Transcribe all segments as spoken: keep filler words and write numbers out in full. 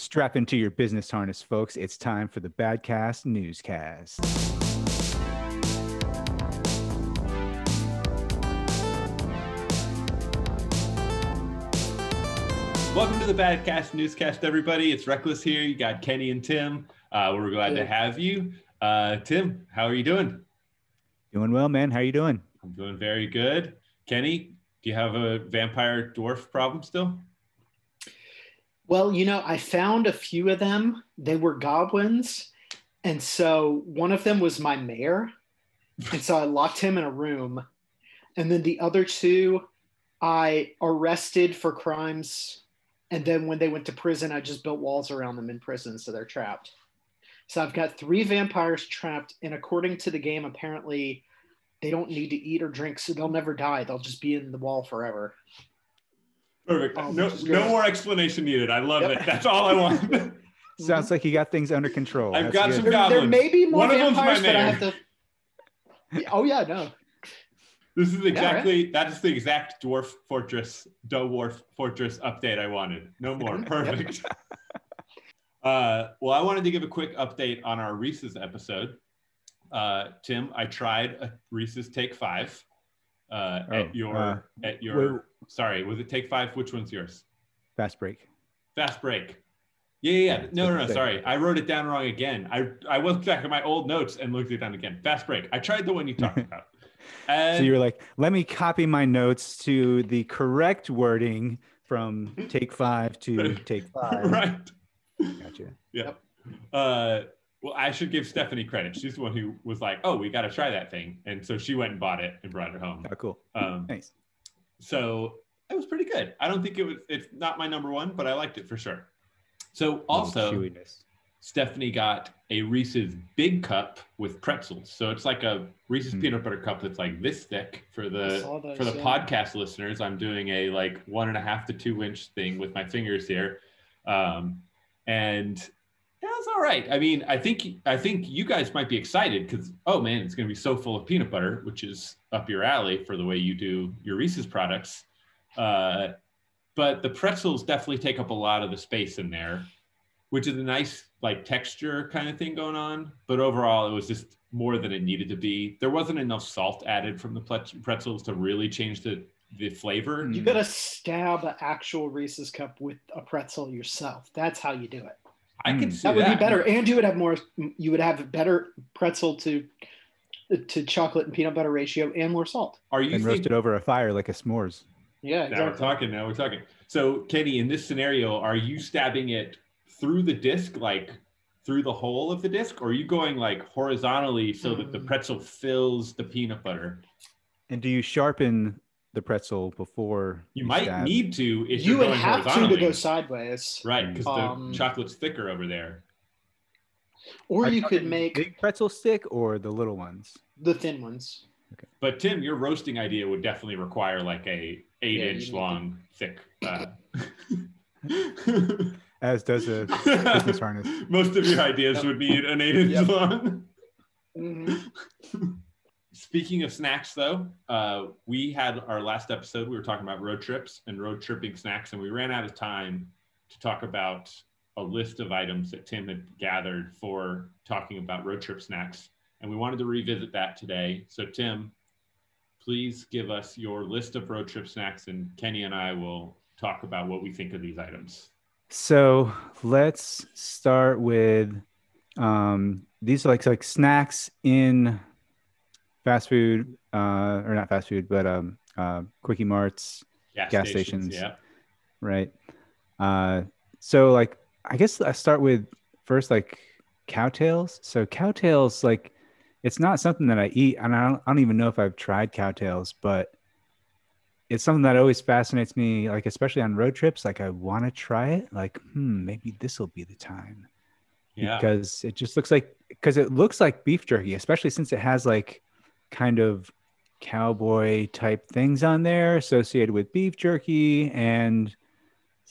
Strap into your business harness, folks. It's time for the Badcast Newscast. Welcome to the Badcast Newscast, everybody. It's Reckless here. You got Kenny and Tim. Uh, we're glad yeah. to have you. Uh, Tim, how are you doing? Doing well, man. How are you doing? I'm doing very good. Kenny, do you have a vampire dwarf problem still? Well, you know, I found a few of them. They were goblins. And so one of them was my mayor. And so I locked him in a room. And then the other two I arrested for crimes. And then when they went to prison, I just built walls around them in prison. So they're trapped. So I've got three vampires trapped. And according to the game, apparently they don't need to eat or drink. So they'll never die. They'll just be in the wall forever. Perfect. Oh, no, no more explanation needed. I love yep. it. That's all I want. Sounds like you got things under control. I've That's got good. some goblins. There, there may be more One vampires, of them's my mayor. But I have to... Oh, yeah, no. This is exactly, yeah, right? That's the exact Dwarf Fortress, Dwarf Fortress update I wanted. No more. Perfect. Yep. uh, well, I wanted to give a quick update on our Reese's episode. Uh, Tim, I tried a Reese's Take Five. Uh, oh, at your, uh, at your, sorry, was it Take Five? Which one's yours? Fast Break. Fast Break. Yeah, yeah, yeah. No, no, no, sorry. I wrote it down wrong again. I, I went back in my old notes and looked it down again. Fast Break. I tried the one you talked about. And so you were like, let me copy my notes to the correct wording from Take Five to Take Five. Right. Gotcha. Yeah. Uh, Well, I should give Stephanie credit. She's the one who was like, oh, we got to try that thing. And so she went and bought it and brought it home. Oh, cool. Um, nice. So it was pretty good. I don't think it was, it's not my number one, but I liked it for sure. So also, oh, Stephanie got a Reese's Big Cup with pretzels. So it's like a Reese's mm. peanut butter cup that's like this thick. For the those, for the yeah. podcast listeners, I'm doing a like one and a half to two inch thing with my fingers here. Um, and... Yeah, it's all right. I mean, I think I think you guys might be excited because, oh man, it's going to be so full of peanut butter, which is up your alley for the way you do your Reese's products. Uh, but the pretzels definitely take up a lot of the space in there, which is a nice like texture kind of thing going on. But overall, it was just more than it needed to be. There wasn't enough salt added from the pretzels to really change the the flavor. You got to stab an actual Reese's cup with a pretzel yourself. That's how you do it. I can see that would that. be better, and you would have more. You would have a better pretzel to to chocolate and peanut butter ratio, and more salt. Are you and think- roasted over a fire like a s'mores? Yeah, exactly. Now we're talking. Now we're talking. So, Kenny, in this scenario, are you stabbing it through the disc, like through the hole of the disc, or are you going like horizontally so mm. that the pretzel fills the peanut butter? And do you sharpen the pretzel before you, you might stab. need to if you would have to, to go sideways, right? Because um, the chocolate's thicker over there. Or I you could make big pretzel stick or the little ones, the thin ones. Okay. But Tim, your roasting idea would definitely require like a eight yeah, inch long to... thick. Uh... As does a business harness. Most of your ideas yep. would need an eight inch yep. long. Mm-hmm. Speaking of snacks, though, uh, we had our last episode, we were talking about road trips and road tripping snacks, and we ran out of time to talk about a list of items that Tim had gathered for talking about road trip snacks, and we wanted to revisit that today. So, Tim, please give us your list of road trip snacks, and Kenny and I will talk about what we think of these items. So let's start with um, these are like, like snacks in... fast food, uh, or not fast food, but um, uh, quickie marts, gas, gas stations, stations, yeah, right. Uh, so like, I guess I start with first like cowtails. So cowtails, like, it's not something that I eat, and I don't, I don't even know if I've tried cowtails, but it's something that always fascinates me. Like, especially on road trips, like I want to try it. Like, hmm, maybe this will be the time, yeah, because it just looks like because it looks like beef jerky, especially since it has like kind of cowboy type things on there associated with beef jerky, and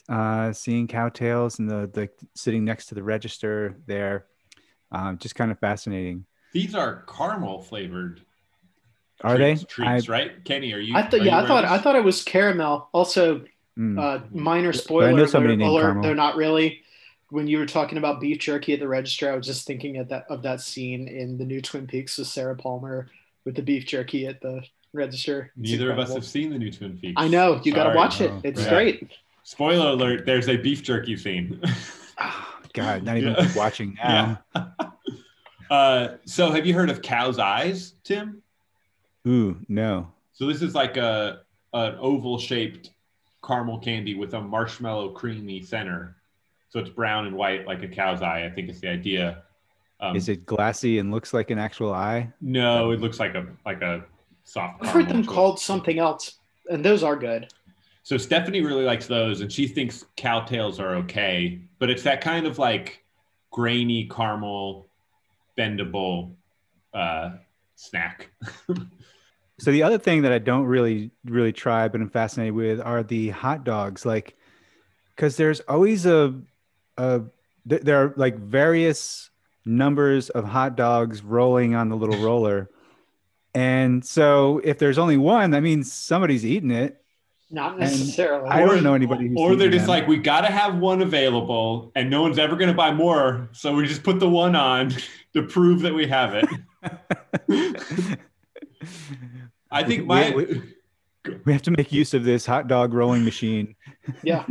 uh, seeing cowtails and the, the sitting next to the register there, um, just kind of fascinating. These are caramel flavored. Are treats, they? Treats, I, right, Kenny? Are you? I thought. Yeah, I thought. This? I thought it was caramel. Also, mm. uh, minor spoiler. But I know somebody named Caramel. They're not really. when you were talking about beef jerky at the register, I was just thinking at that of that scene in the new Twin Peaks with Sarah Palmer with the beef jerky at the register. It's Neither incredible. of us have seen the new Twin Peaks. I know. You got to watch it. It's yeah. great. Spoiler alert, there's a beef jerky scene. Oh, God, not even yeah. watching now. Yeah. Uh, so have you heard of cow's eyes, Tim? Ooh, no. So this is like a an oval-shaped caramel candy with a marshmallow creamy center. So it's brown and white like a cow's eye, I think is the idea. Um, is it glassy and looks like an actual eye? No, it looks like a like a soft caramel. I've heard them chocolate. called something else, and those are good. So Stephanie really likes those, and she thinks cow tails are okay. But it's that kind of like grainy caramel, bendable uh, snack. So the other thing that I don't really, really try, but I'm fascinated with are the hot dogs. Like, because there's always a, a th- there are like various numbers of hot dogs rolling on the little roller. And so if there's only one, that means somebody's eating it. Not necessarily. And I don't know anybody who's Or they're just them. like, we got to have one available and no one's ever going to buy more. So we just put the one on to prove that we have it. I think my... We, we, we have to make use of this hot dog rolling machine. Yeah.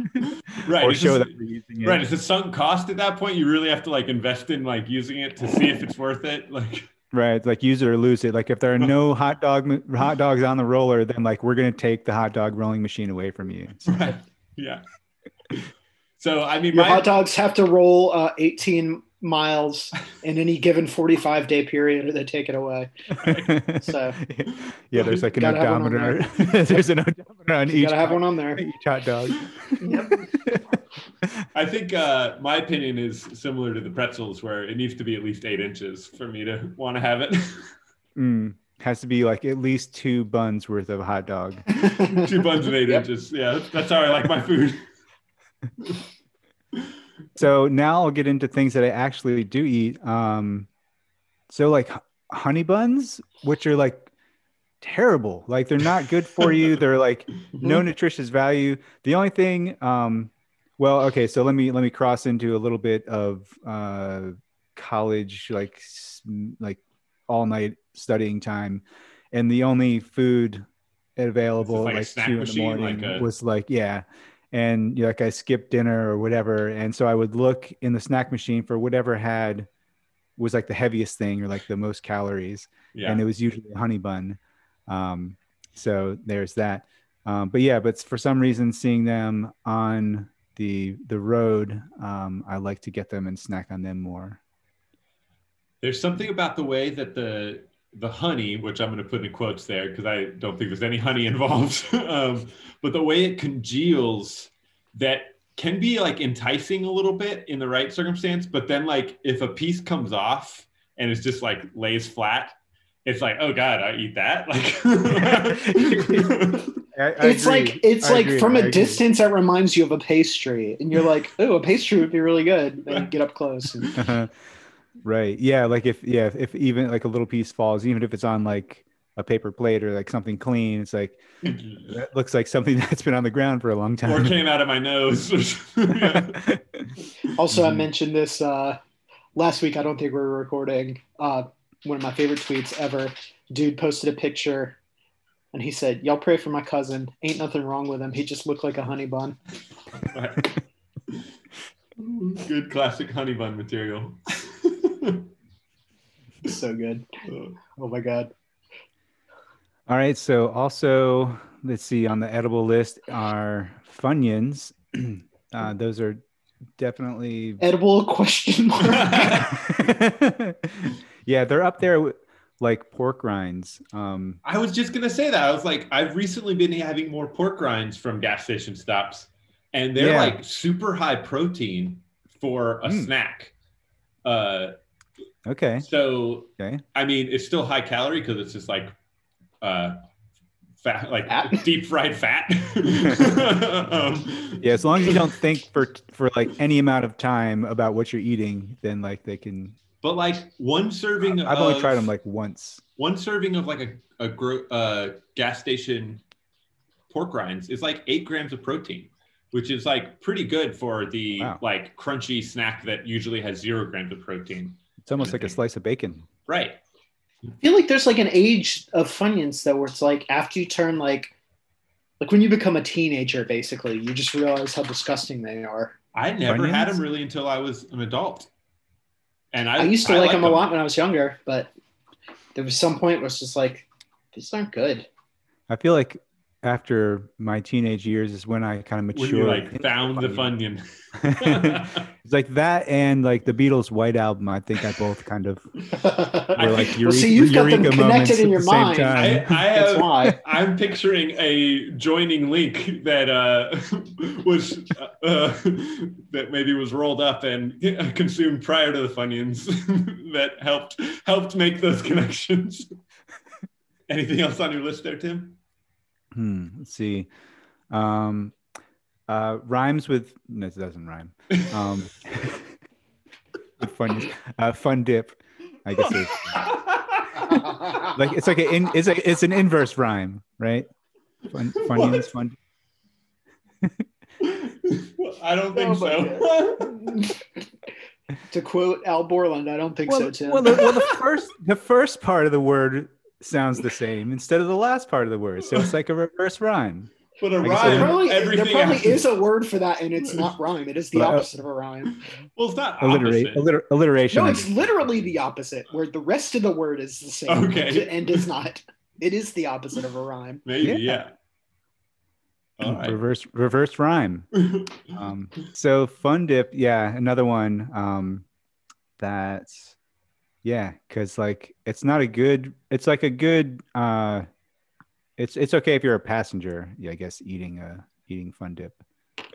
Right. Or show just, that we're using it. Right. It's a sunk cost at that point. You really have to like invest in like using it to see if it's worth it. Like... Right. Like use it or lose it. Like if there are no hot dog hot dogs on the roller, then like we're going to take the hot dog rolling machine away from you. So. Right. Yeah. So, I mean, Your my... hot dogs have to roll uh, eighteen miles in any given forty-five day period or they take it away. Right. So yeah, there's like an odometer. There's an odometer on you each. You gotta have one on there. Each hot dog. Yep. I think uh, my opinion is similar to the pretzels, where it needs to be at least eight inches for me to want to have it. Mm, has to be like at least two buns worth of hot dog. Two buns and eight yep. inches. Yeah, that's how I like my food. So now I'll get into things that I actually do eat. Um, so like h- honey buns, which are like terrible. Like they're not good for you. They're like no nutritious value. The only thing, um, well, okay. So let me let me cross into a little bit of uh, college, like like all night studying time, and the only food available like, like two in the morning like a- was like yeah. And you know, like I skipped dinner or whatever. And so I would look in the snack machine for whatever had was like the heaviest thing or like the most calories. Yeah. And it was usually a honey bun. Um, so there's that. Um, but yeah, but for some reason seeing them on the the road, um, I like to get them and snack on them more. There's something about the way that the the honey, which I'm going to put in quotes there because I don't think there's any honey involved, um, but the way it congeals that can be like enticing a little bit in the right circumstance. But then like if a piece comes off and it's just like lays flat, it's like, oh God, I eat that. Like I, I It's agree. like, it's I like agree. from I a agree. distance that reminds you of a pastry and you're like, oh, a pastry would be really good. Then you get up close. And- Right. Yeah. Like if, yeah, if, if even like a little piece falls, even if it's on like a paper plate or like something clean, it's like, that looks like something that's been on the ground for a long time. Or came out of my nose. Also, I mentioned this uh, last week. I don't think we were recording. Uh, one of my favorite tweets ever. Dude posted a picture and he said, y'all pray for my cousin. Ain't nothing wrong with him. He just looked like a honey bun. Good classic honey bun material. So good. Oh my God. All right. So also, let's see, on the edible list are Funyuns. Uh, those are definitely edible question mark. Yeah, they're up there with like pork rinds. Um, I was just going to say that. I was like, I've recently been having more pork rinds from gas station stops and they're yeah. like super high protein for a mm. snack. Uh, Okay. So, okay. I mean, it's still high calorie because it's just like, uh, fat, like fat? deep fried fat. um, yeah, as long as you don't think for for like any amount of time about what you're eating, then like they can. But like one serving. I've of, only tried them like once. One serving of like a a gro- uh, gas station pork rinds is like eight grams of protein. which is like pretty good for the wow. like crunchy snack that usually has zero grams of protein. It's almost like a slice of bacon. Right. I feel like there's like an age of Funyuns though, where it's like after you turn like, like when you become a teenager, basically, you just realize how disgusting they are. I never Funyuns? had them really until I was an adult. And I, I used to I like them a lot when I was younger, but there was some point where it's just like, these aren't good. I feel like after my teenage years is when I kind of matured. When you like found the Funyun. It's like that and like the Beatles' White Album. I think I both kind of were like eureka, well, see, you've eureka got them connected in your mind. I, I have, That's why. I'm picturing a joining link that uh, was uh, that maybe was rolled up and consumed prior to the Funyuns that helped helped make those connections. Anything else on your list there, Tim? Hmm, let's see. Um, uh, rhymes with, no, it doesn't rhyme. Um, fun, uh, fun dip, I guess. It's, like it's like an it's like it's an inverse rhyme, right? Fun, Funyuns, fun. Well, I don't think oh, so. To quote Al Borland, I don't think well, so, Tim. Well, the, well, the first the first part of the word sounds the same instead of the last part of the word, so it's like a reverse rhyme. But a rhyme, probably, there probably is a word for that, and it's not rhyme. It is the opposite of a rhyme. Well, it's not alliterate, alliter, alliteration. No, it's literally the opposite, where the rest of the word is the same, okay, and is not. It is the opposite of a rhyme. Maybe, yeah. yeah. All right. Reverse, reverse rhyme. um, so fun dip, yeah, another one um, that's. Yeah, because like it's not a good. It's like a good. Uh, it's it's okay if you're a passenger. Yeah, I guess eating a eating fun dip.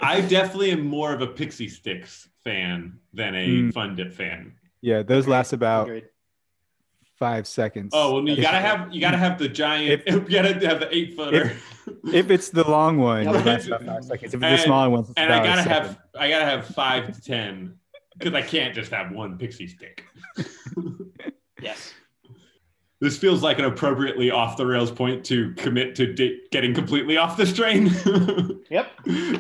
I definitely am more of a Pixie Sticks fan than a mm. fun dip fan. Yeah, those okay. last about okay. five seconds. Oh well, you if, gotta have you gotta have the giant. If, you gotta have the eight footer. If, if it's the long one, it lasts about five seconds. If it's and, the smaller one, it's and I gotta have I gotta have five to ten. Because I can't just have one Pixie Stick. Yes. This feels like an appropriately off the rails point to commit to di- getting completely off this train. Yep.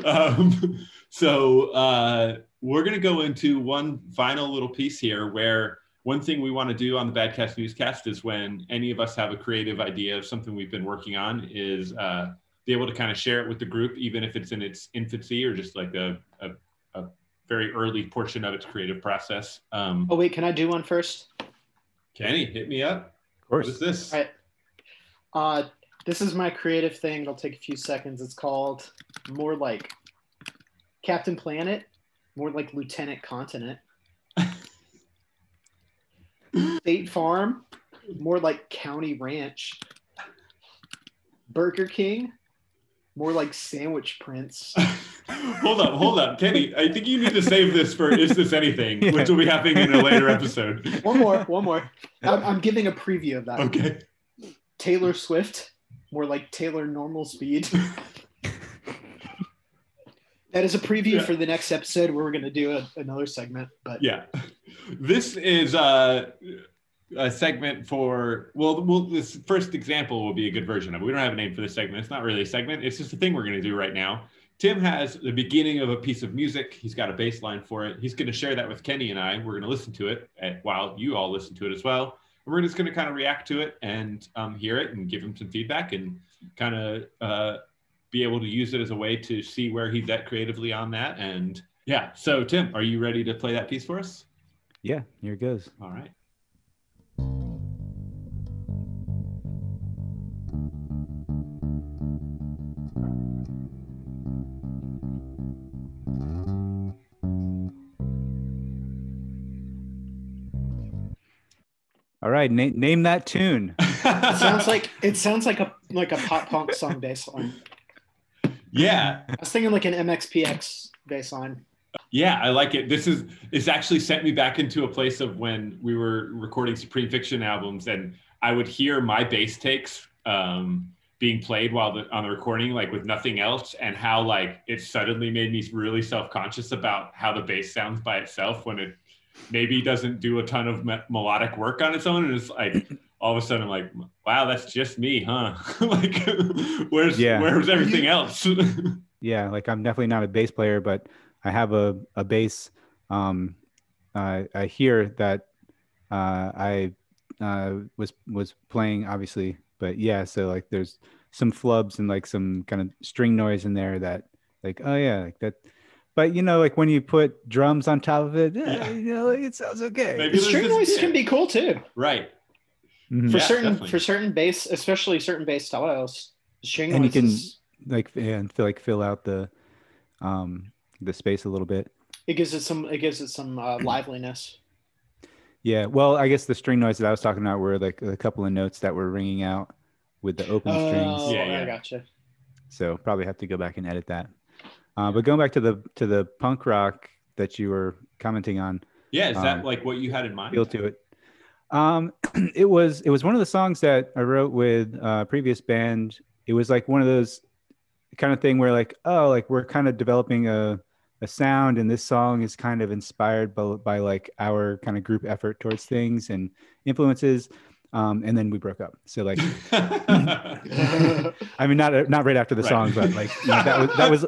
Um, so uh, we're going to go into one final little piece here where one thing we want to do on the Badcast Newscast is when any of us have a creative idea of something we've been working on is uh, be able to kind of share it with the group, even if it's in its infancy or just like a, a, a very early portion of its creative process. Um, oh, wait, can I do one first? Kenny, hit me up. Of course. What is this? All right. Uh, this is my creative thing. It'll take a few seconds. It's called More Like Captain Planet, More Like Lieutenant Continent. State Farm, More Like County Ranch. Burger King, More Like Sandwich Prince. Hold up, hold up, Kenny. I think you need to save this for Is This Anything, yeah. which will be happening in a later episode. One more, one more. I'm, I'm giving a preview of that. Okay. Taylor Swift, More Like Taylor Normal Speed. That is a preview yeah. for the next episode where we're going to do a, another segment. But yeah, this is uh, a segment for, well, well, this first example will be a good version of it. We don't have a name for this segment. It's not really a segment. It's just a thing we're going to do right now. Tim has the beginning of a piece of music. He's got a bass line for it. He's going to share that with Kenny and I. We're going to listen to it while you all listen to it as well. And we're just going to kind of react to it and um, hear it and give him some feedback and kind of uh, be able to use it as a way to see where he's at creatively on that. And yeah, so Tim, are you ready to play that piece for us? Yeah, here it goes. All right. All right, name name that tune. It sounds like it sounds like a like a pop punk song bass line. Yeah. I was thinking like an M X P X bass line. Yeah, I like it. This is it's actually sent me back into a place of when we were recording Supreme Fiction albums and I would hear my bass takes um, being played while the, on the recording, like with nothing else, and how like it suddenly made me really self-conscious about how the bass sounds by itself when it maybe doesn't do a ton of me- melodic work on its own, and it's like all of a sudden I'm like, wow, that's just me, huh? Like, where's yeah. where's everything you, else? yeah, like I'm definitely not a bass player, but I have a, a bass. Um, uh, I hear that uh, I uh, was was playing, obviously, but yeah, so like there's some flubs and like some kind of string noise in there that like, oh yeah, like that. But you know, like when you put drums on top of it, yeah, you know, like it sounds okay. Maybe string this, noises yeah. can be cool too, right? Mm-hmm. For yeah, certain definitely. for certain bass, especially certain bass styles, string and noises. You can like and feel like fill out the um the space a little bit. It gives it some. It gives it some uh, liveliness. Yeah. Well, I guess the string noise that I was talking about were like a couple of notes that were ringing out with the open oh, strings. Yeah, yeah, I gotcha. So probably have to go back and edit that. Uh, but going back to the to the punk rock that you were commenting on. Yeah, is that um, like what you had in mind? Feel to it. Um, it was it was one of the songs that I wrote with a previous band. It was like one of those kind of thing where like, oh, like we're kind of developing a a sound, and this song is kind of inspired by, by like our kind of group effort towards things and influences. Um, and then we broke up. So like, I mean, not not right after the right. song, but like you know, that was that was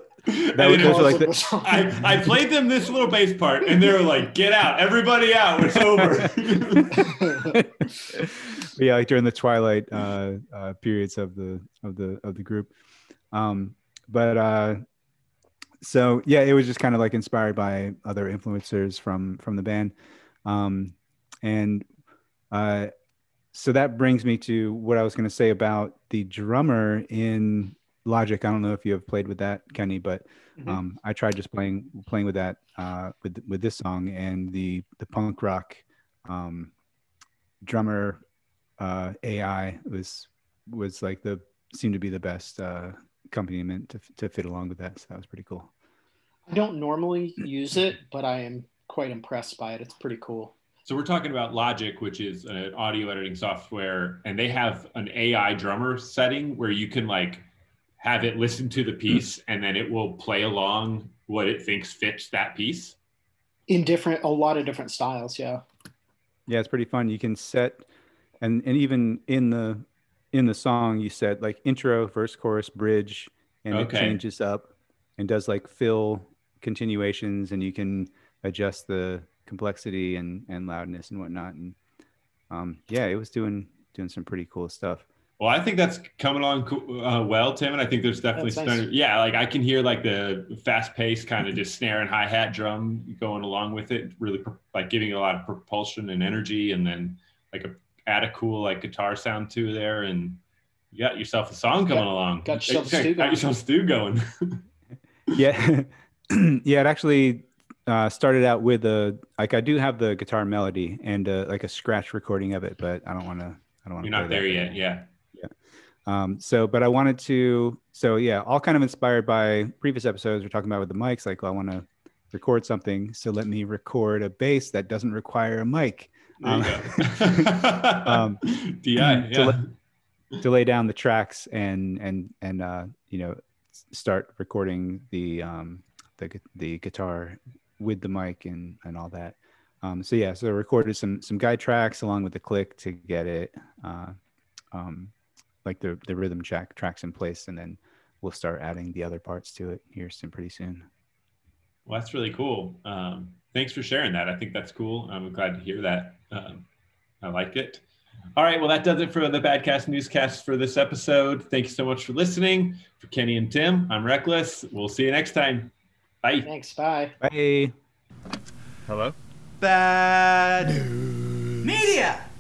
that was, those were like the... I I played them this little bass part, and they were like, "Get out, everybody out! It's over." But yeah, like during the twilight uh, uh, periods of the of the of the group. Um, but uh, so yeah, it was just kind of like inspired by other influencers from from the band, um, and. Uh, So that brings me to what I was going to say about the drummer in Logic. I don't know if you have played with that, Kenny, but mm-hmm. um, I tried just playing playing with that uh, with with this song, and the the punk rock um, drummer uh, A I was was like the seemed to be the best uh, accompaniment to to fit along with that. So that was pretty cool. I don't normally use it, but I am quite impressed by it. It's pretty cool. So we're talking about Logic, which is an audio editing software, and they have an A I drummer setting where you can like have it listen to the piece and then it will play along what it thinks fits that piece. In different, a lot of different styles, yeah. Yeah, it's pretty fun. You can set, and, and even in the in the song, you set like intro, verse, chorus, bridge, and okay. it changes up and does like fill continuations, and you can adjust the complexity and and loudness and whatnot, and um yeah it was doing doing some pretty cool stuff. Well, I think that's coming along co- uh, well, Tim, and I think there's definitely nice. yeah like I can hear like the fast paced kind of just snare and hi-hat drum going along with it, really like giving a lot of propulsion and energy, and then like a add a cool like guitar sound to there, and you got yourself a song coming got, along got yourself stew got yourself stew going. yeah yeah it actually Uh, started out with a like I do have the guitar melody and uh, like a scratch recording of it, but I don't want to. I don't want to. You're not there yet, yeah, yeah. Um, so, but I wanted to. So, yeah, all kind of inspired by previous episodes we're talking about with the mics. Like, well, I want to record something, so let me record a bass that doesn't require a mic. Um, um, D I, yeah. To, la- to lay down the tracks and and and uh, you know, start recording the um, the the guitar with the mic and and all that. Um, so yeah, so I recorded some some guide tracks along with the click to get it uh, um, like the the rhythm track tracks in place, and then we'll start adding the other parts to it here soon, pretty soon. Well, that's really cool. Um, thanks for sharing that. I think that's cool. I'm glad to hear that. Um, I like it. All right, well, that does it for the Badcast Newscast for this episode. Thank you so much for listening. For Kenny and Tim, I'm Reckless. We'll see you next time. Bye. Thanks. Bye. Bye. Hello? Bad News Media.